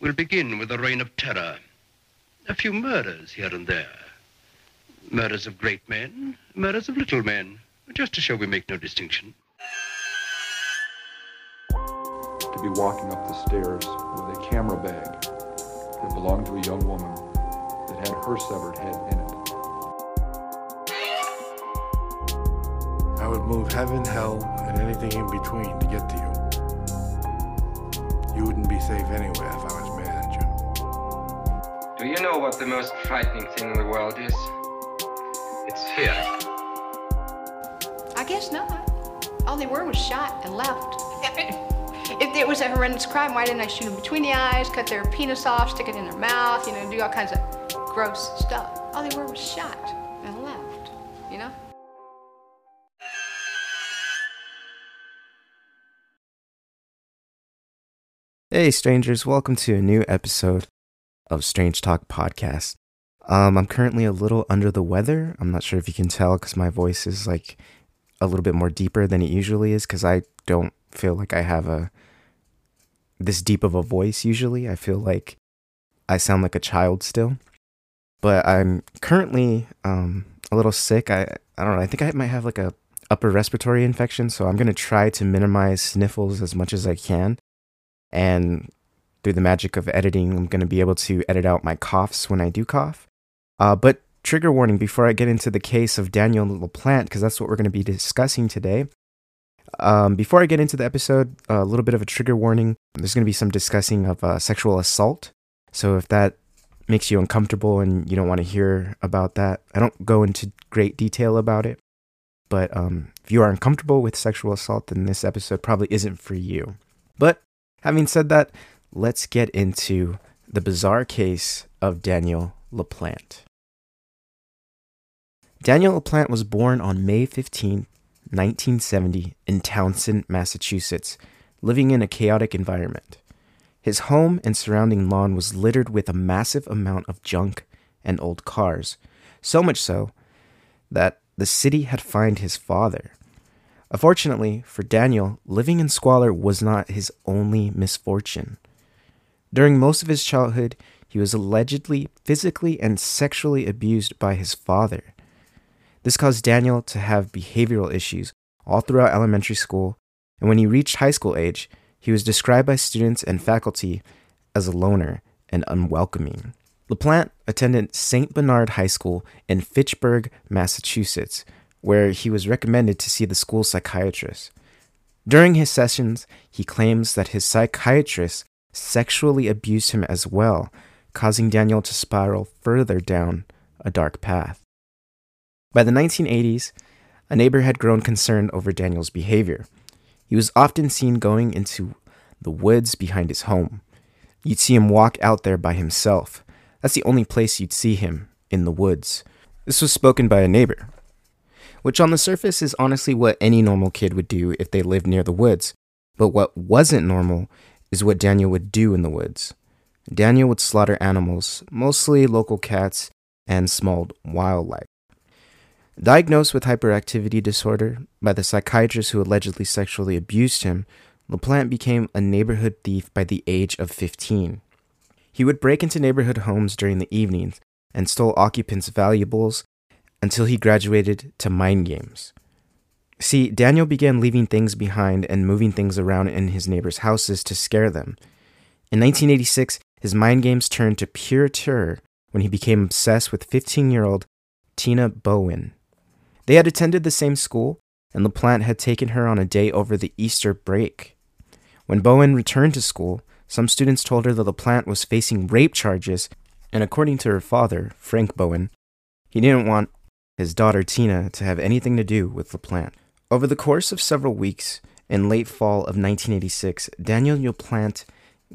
We'll begin with a reign of terror. A few murders here and there. Murders of great men, murders of little men, just to show we make no distinction. To be walking up the stairs with a camera bag that belonged to a young woman that had her severed head in it. I would move heaven, hell, and anything in between to get to you. You wouldn't be safe anywhere if I was mad at you. Do you know what the most frightening thing in the world is? It's fear. I guess not. All they were was shot and left. If it was a horrendous crime, why didn't I shoot them between the eyes, cut their penis off, stick it in their mouth, you know, do all kinds of gross stuff. All they were was shot and left, you know? Hey, strangers, welcome to a new episode of Strange Talk Podcast. I'm currently a little under the weather. I'm not sure if you can tell because my voice is like a little bit more deeper than it usually is because I don't feel like I have this deep of a voice usually. I feel like I sound like a child still. But I'm currently a little sick. I don't know. I think I might have like a upper respiratory infection. So I'm going to try to minimize sniffles as much as I can. And through the magic of editing, I'm going to be able to edit out my coughs when I do cough. But trigger warning before I get into the case of Daniel LaPlante, because that's what we're going to be discussing today. Before I get into the episode, a little bit of a trigger warning. There's going to be some discussing of sexual assault. So if that makes you uncomfortable and you don't want to hear about that, I don't go into great detail about it. But if you are uncomfortable with sexual assault, then this episode probably isn't for you. But having said that, let's get into the bizarre case of Daniel LaPlante. Daniel LaPlante was born on May 15, 1970 in Townsend, Massachusetts, living in a chaotic environment. His home and surrounding lawn was littered with a massive amount of junk and old cars, so much so that the city had fined his father. Unfortunately for Daniel, living in squalor was not his only misfortune. During most of his childhood, he was allegedly physically and sexually abused by his father. This caused Daniel to have behavioral issues all throughout elementary school, and when he reached high school age, he was described by students and faculty as a loner and unwelcoming. LaPlante attended St. Bernard High School in Fitchburg, Massachusetts, where he was recommended to see the school psychiatrist. During his sessions, he claims that his psychiatrist sexually abused him as well, causing Daniel to spiral further down a dark path. By the 1980s, a neighbor had grown concerned over Daniel's behavior. He was often seen going into the woods behind his home. You'd see him walk out there by himself. That's the only place you'd see him, in the woods. This was spoken by a neighbor, which on the surface is honestly what any normal kid would do if they lived near the woods. But what wasn't normal is what Daniel would do in the woods. Daniel would slaughter animals, mostly local cats and small wildlife. Diagnosed with hyperactivity disorder by the psychiatrist who allegedly sexually abused him, LaPlante became a neighborhood thief by the age of 15. He would break into neighborhood homes during the evenings and stole occupants' valuables until he graduated to mind games. See, Daniel began leaving things behind and moving things around in his neighbors' houses to scare them. In 1986, his mind games turned to pure terror when he became obsessed with 15-year-old Tina Bowen. They had attended the same school, and LaPlante had taken her on a day over the Easter break. When Bowen returned to school, some students told her that LaPlante was facing rape charges, and according to her father, Frank Bowen, he didn't want his daughter Tina to have anything to do with LaPlante. Over the course of several weeks, in late fall of 1986, Daniel LaPlante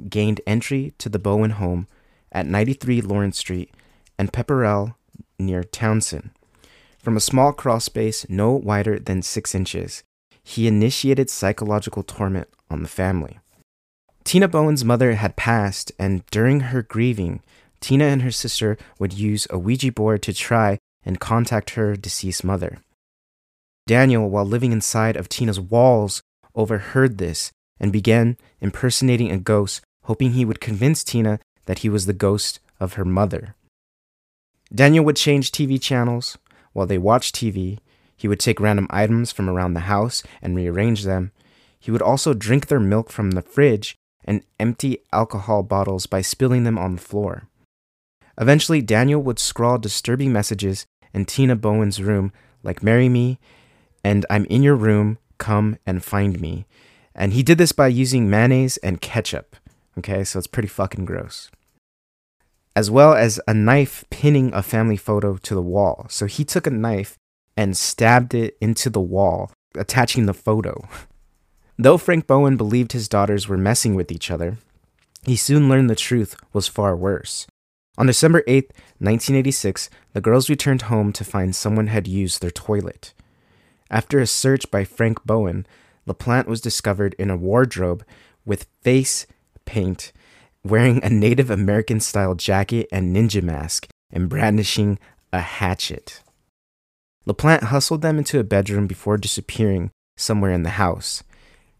gained entry to the Bowen home at 93 Lawrence Street and Pepperell near Townsend. From a small crawl space no wider than 6 inches, he initiated psychological torment on the family. Tina Bowen's mother had passed, and during her grieving, Tina and her sister would use a Ouija board to try and contact her deceased mother. Daniel, while living inside of Tina's walls, overheard this and began impersonating a ghost hoping he would convince Tina that he was the ghost of her mother. Daniel would change TV channels. While they watched TV, he would take random items from around the house and rearrange them. He would also drink their milk from the fridge and empty alcohol bottles by spilling them on the floor. Eventually, Daniel would scrawl disturbing messages in Tina Bowen's room, like "Marry me," and "I'm in your room, come and find me." And he did this by using mayonnaise and ketchup. Okay, so it's pretty fucking gross. As well as a knife pinning a family photo to the wall. So he took a knife and stabbed it into the wall, attaching the photo. Though Frank Bowen believed his daughters were messing with each other, he soon learned the truth was far worse. On December 8, 1986, the girls returned home to find someone had used their toilet. After a search by Frank Bowen, LaPlante was discovered in a wardrobe with face paint, wearing a Native American-style jacket and ninja mask, and brandishing a hatchet. LaPlante hustled them into a bedroom before disappearing somewhere in the house.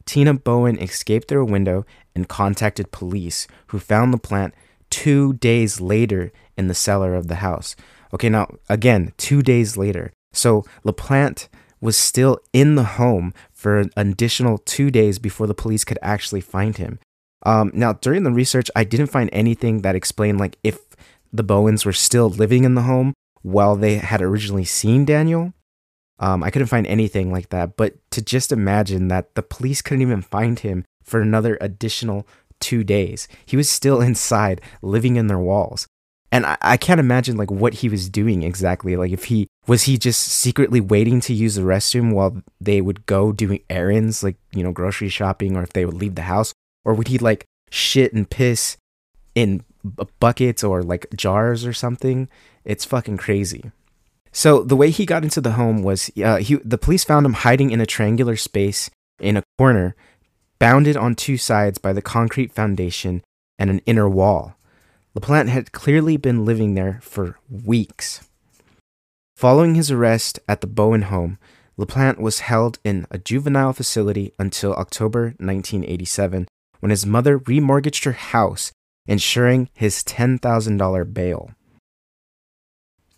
Tina Bowen escaped through a window and contacted police, who found LaPlante 2 days later in the cellar of the house. Okay, now, again, 2 days later. So LaPlante was still in the home for an additional 2 days before the police could actually find him. Now, during the research, I didn't find anything that explained, like, if the Bowens were still living in the home while they had originally seen Daniel. I couldn't find anything like that, but to just imagine that the police couldn't even find him for another additional 2 days. He was still inside, living in their walls. And I can't imagine, like, what he was doing exactly. Like, if he, was he just secretly waiting to use the restroom while they would go doing errands, like, you know, grocery shopping, or if they would leave the house? Or would he, like, shit and piss in buckets or, like, jars or something? It's fucking crazy. So the way he got into the home was, the police found him hiding in a triangular space in a corner, bounded on two sides by the concrete foundation and an inner wall. LaPlante had clearly been living there for weeks. Following his arrest at the Bowen home, LaPlante was held in a juvenile facility until October 1987, when his mother remortgaged her house, ensuring his $10,000 bail.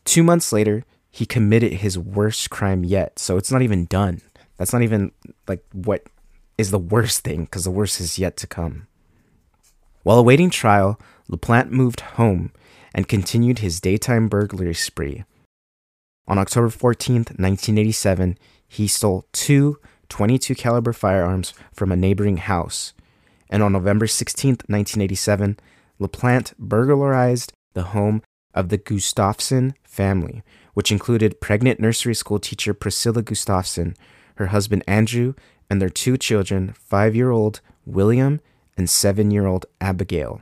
2 months later, he committed his worst crime yet. So it's not even done. That's not even, like, what is the worst thing, because the worst is yet to come. While awaiting trial, LaPlante moved home and continued his daytime burglary spree. On October 14th, 1987, he stole two .22 caliber firearms from a neighboring house. And on November 16th, 1987, LaPlante burglarized the home of the Gustafson family, which included pregnant nursery school teacher Priscilla Gustafson, her husband Andrew, and their two children, 5-year-old William and 7-year-old Abigail.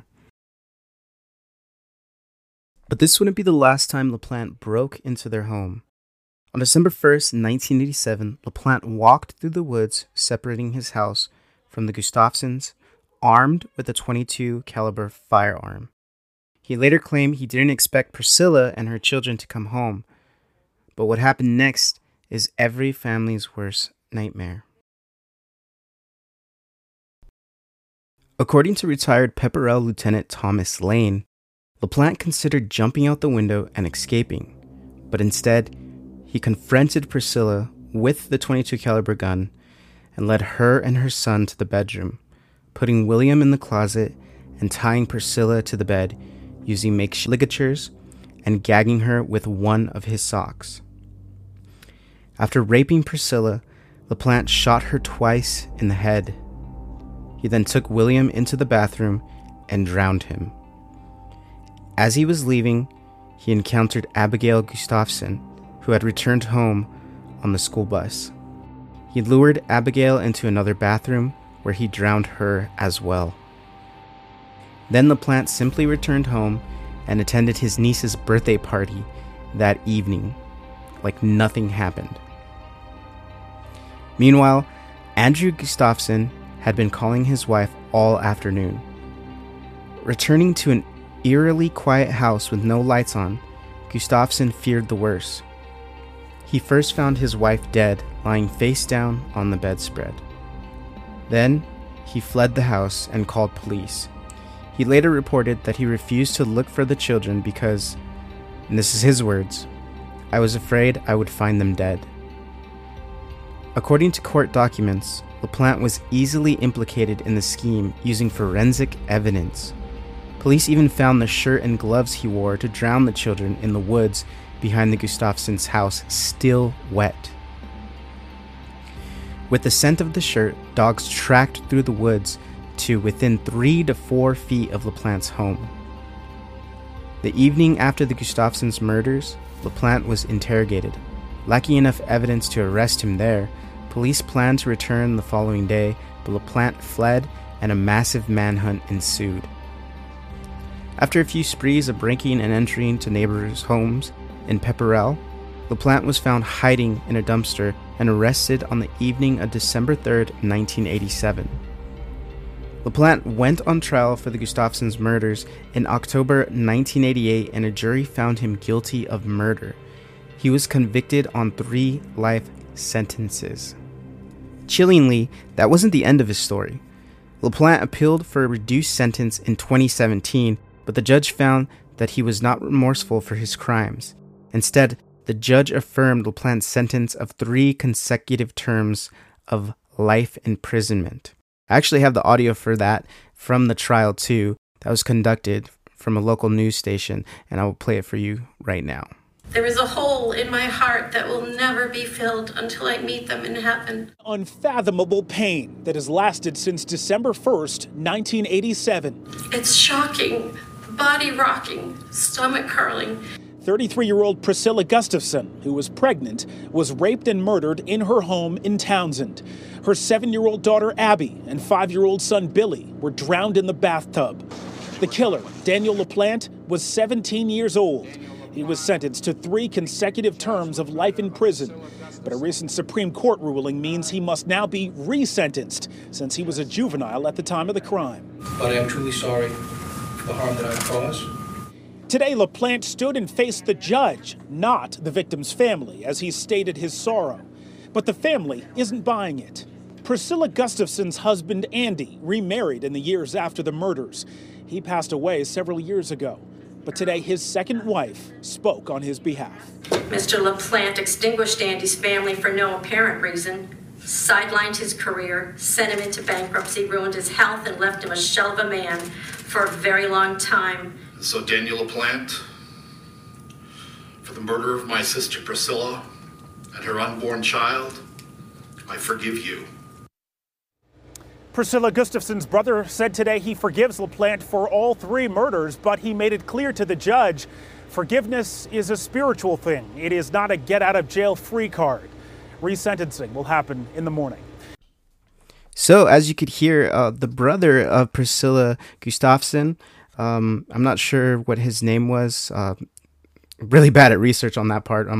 But this wouldn't be the last time LaPlante broke into their home. On December 1st, 1987, LaPlante walked through the woods separating his house from the Gustafsons, armed with a .22 caliber firearm. He later claimed he didn't expect Priscilla and her children to come home. But what happened next is every family's worst nightmare. According to retired Pepperell Lieutenant Thomas Lane, LaPlante considered jumping out the window and escaping, but instead, he confronted Priscilla with the .22 caliber gun and led her and her son to the bedroom, putting William in the closet and tying Priscilla to the bed using makeshift ligatures and gagging her with one of his socks. After raping Priscilla, LaPlante shot her twice in the head. He then took William into the bathroom and drowned him. As he was leaving, he encountered Abigail Gustafson, who had returned home on the school bus. He lured Abigail into another bathroom, where he drowned her as well. Then LaPlante simply returned home and attended his niece's birthday party that evening, like nothing happened. Meanwhile, Andrew Gustafson had been calling his wife all afternoon. Returning to an eerily quiet house with no lights on, Gustafson feared the worst. He first found his wife dead, lying face down on the bedspread. Then, he fled the house and called police. He later reported that he refused to look for the children because, and this is his words, "I was afraid I would find them dead." According to court documents, LaPlante was easily implicated in the scheme using forensic evidence. Police even found the shirt and gloves he wore to drown the children in the woods behind the Gustafsons' house still wet. With the scent of the shirt, dogs tracked through the woods to within 3 to 4 feet of LaPlante's home. The evening after the Gustafsons' murders, LaPlante was interrogated. Lacking enough evidence to arrest him there, police planned to return the following day, but LaPlante fled and a massive manhunt ensued. After a few sprees of breaking and entering to neighbors' homes in Pepperell, LaPlante was found hiding in a dumpster and arrested on the evening of December 3rd, 1987. LaPlante went on trial for the Gustafsons' murders in October 1988, and a jury found him guilty of murder. He was convicted on 3 life sentences. Chillingly, that wasn't the end of his story. LaPlante appealed for a reduced sentence in 2017, but the judge found that he was not remorseful for his crimes. Instead, the judge affirmed LaPlante's sentence of 3 consecutive terms of life imprisonment. I actually have the audio for that from the trial too, that was conducted from a local news station, and I will play it for you right now. "There is a hole in my heart that will never be filled until I meet them in heaven." Unfathomable pain that has lasted since December 1st, 1987. "It's shocking, body rocking, stomach curling." 33-year-old Priscilla Gustafson, who was pregnant, was raped and murdered in her home in Townsend. Her 7-year-old daughter Abby and 5-year-old son Billy were drowned in the bathtub. The killer, Daniel LaPlante, was 17 years old. He was sentenced to 3 consecutive terms of life in prison, but a recent Supreme Court ruling means he must now be resentenced since he was a juvenile at the time of the crime. "But I am truly sorry for the harm that I've caused." Today, LaPlante stood and faced the judge, not the victim's family, as he stated his sorrow. But the family isn't buying it. Priscilla Gustafson's husband, Andy, remarried in the years after the murders. He passed away several years ago. But today, his second wife spoke on his behalf. "Mr. LaPlante extinguished Andy's family for no apparent reason, sidelined his career, sent him into bankruptcy, ruined his health, and left him a shell of a man for a very long time." "So Daniel LaPlante, for the murder of my sister Priscilla and her unborn child, I forgive you." Priscilla Gustafson's brother said today he forgives LaPlante for all 3 murders, but he made it clear to the judge, forgiveness is a spiritual thing. It is not a get-out-of-jail-free card. Resentencing will happen in the morning. So, as you could hear, the brother of Priscilla Gustafson, I'm not sure what his name was. Really bad at research on that part, on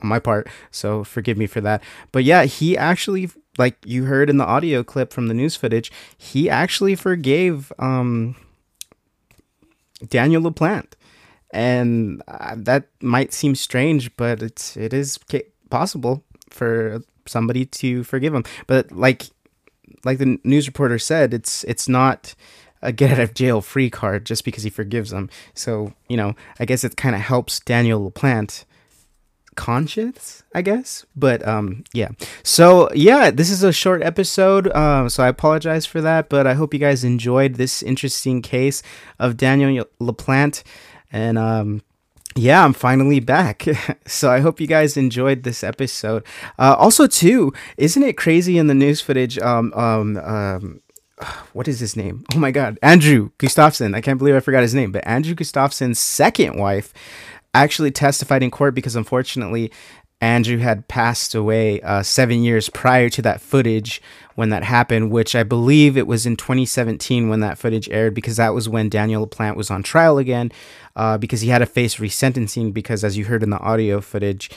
my part, so forgive me for that. But yeah, he actually, like you heard in the audio clip from the news footage, he actually forgave Daniel LaPlante. And that might seem strange, but it is possible for somebody to forgive him. But like the news reporter said, it's not a get-out-of-jail-free card just because he forgives him. So, you know, I guess it kind of helps Daniel LaPlante conscience, I guess, but yeah. So yeah, this is a short episode, so I apologize for that, but I hope you guys enjoyed this interesting case of Daniel LaPlante, and yeah, I'm finally back. So I hope you guys enjoyed this episode. Also too, isn't it crazy in the news footage, what is his name? Oh my god, Andrew Gustafson. I can't believe I forgot his name, but Andrew Gustafson's second wife actually testified in court because unfortunately Andrew had passed away 7 years prior to that footage when that happened, which I believe it was in 2017 when that footage aired, because that was when Daniel LaPlante was on trial again, because he had to face resentencing because, as you heard in the audio footage,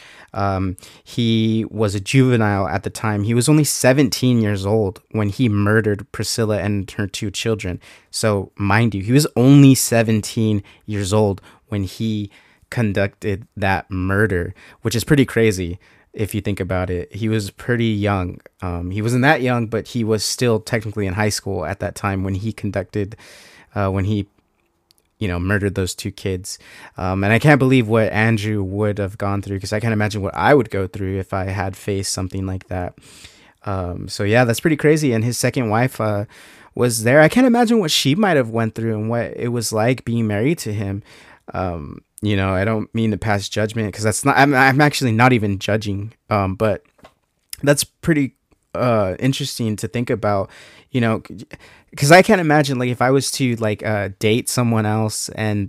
he was a juvenile at the time. He was only 17 years old when he murdered Priscilla and her 2 children. So mind you, he was only 17 years old when he conducted that murder, which is pretty crazy if you think about it. He was pretty young. He wasn't that young, but he was still technically in high school at that time when he conducted when he, you know, murdered those two kids. And I can't believe what Andrew would have gone through, because I can't imagine what I would go through if I had faced something like that. So yeah, that's pretty crazy. And his second wife was there. I can't imagine what she might have went through and what it was like being married to him. You know, I don't mean to pass judgment, because that's not, I'm actually not even judging. But that's pretty interesting to think about, you know, because I can't imagine, like, if I was to, like, date someone else and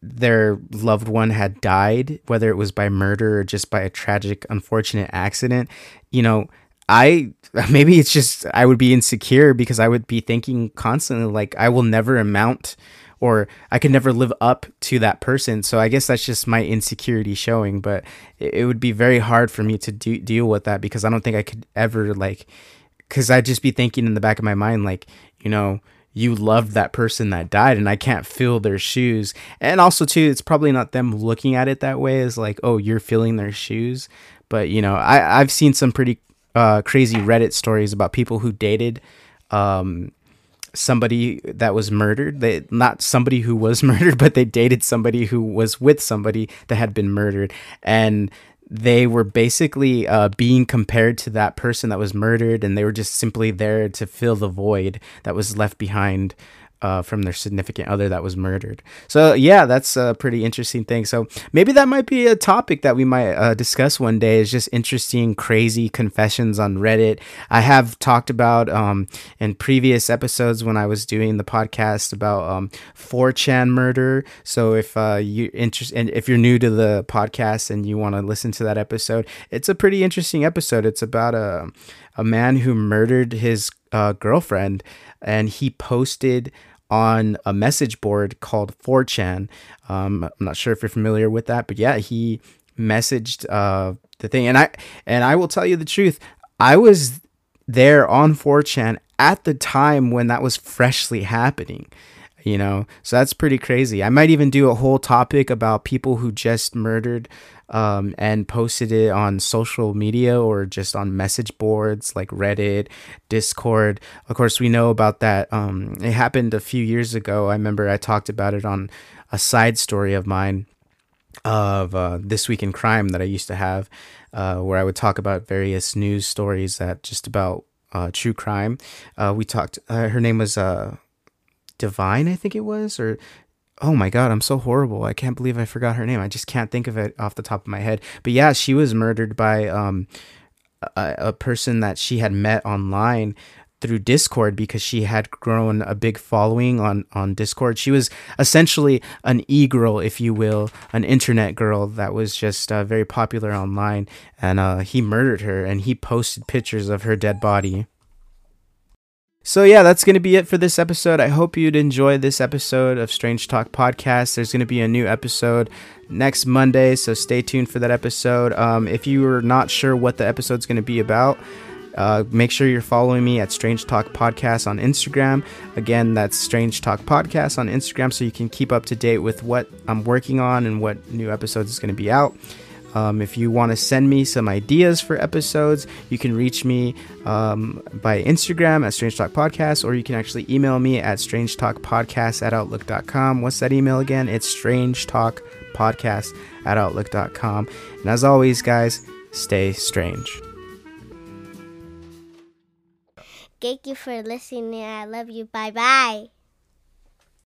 their loved one had died, whether it was by murder or just by a tragic, unfortunate accident, you know, I would be insecure, because I would be thinking constantly, like, I will never amount, or I could never live up to that person. So I guess that's just my insecurity showing, but it would be very hard for me to deal with that, because I don't think I could ever, like, because I'd just be thinking in the back of my mind, like, you know, you loved that person that died, and I can't fill their shoes. And also, too, it's probably not them looking at it that way, as like, oh, you're filling their shoes. But, you know, I've seen some pretty crazy Reddit stories about people who dated somebody that was murdered. They, not somebody who was murdered, but they dated somebody who was with somebody that had been murdered, and they were basically being compared to that person that was murdered, and they were just simply there to fill the void that was left behind from their significant other that was murdered. So yeah, that's a pretty interesting thing. So maybe that might be a topic that we might discuss one day, is just interesting, crazy confessions on Reddit. I have talked about in previous episodes when I was doing the podcast about 4chan murder. So if if you're new to the podcast and you want to listen to that episode, it's a pretty interesting episode. It's about a man who murdered his girlfriend, and he posted on a message board called 4chan. I'm not sure if you're familiar with that, but yeah, he messaged the thing, and I will tell you the truth, I was there on 4chan at the time when that was freshly happening, you know, so that's pretty crazy. I might even do a whole topic about people who just murdered and posted it on social media or just on message boards like Reddit, Discord. Of course, we know about that. It happened a few years ago. I remember I talked about it on a side story of mine of This Week in Crime that I used to have, where I would talk about various news stories that just about true crime. We talked, her name was Divine, I think it was, or oh my God, I'm so horrible. I can't believe I forgot her name. I just can't think of it off the top of my head. But yeah, she was murdered by a person that she had met online through Discord, because she had grown a big following on Discord. She was essentially an e-girl, if you will, an internet girl that was just very popular online. And he murdered her, and he posted pictures of her dead body. So yeah, that's going to be it for this episode. I hope you'd enjoy this episode of Strange Talk Podcast. There's going to be a new episode next Monday, so stay tuned for that episode. If you are not sure what the episode's going to be about, make sure you're following me at Strange Talk Podcast on Instagram. Again, that's Strange Talk Podcast on Instagram, so you can keep up to date with what I'm working on and what new episodes is going to be out. If you want to send me some ideas for episodes, you can reach me by Instagram at Strange Talk Podcast, or you can actually email me at strangetalkpodcast@outlook.com. What's that email again? It's strangetalkpodcast@outlook.com. And as always, guys, stay strange. Thank you for listening. I love you. Bye-bye.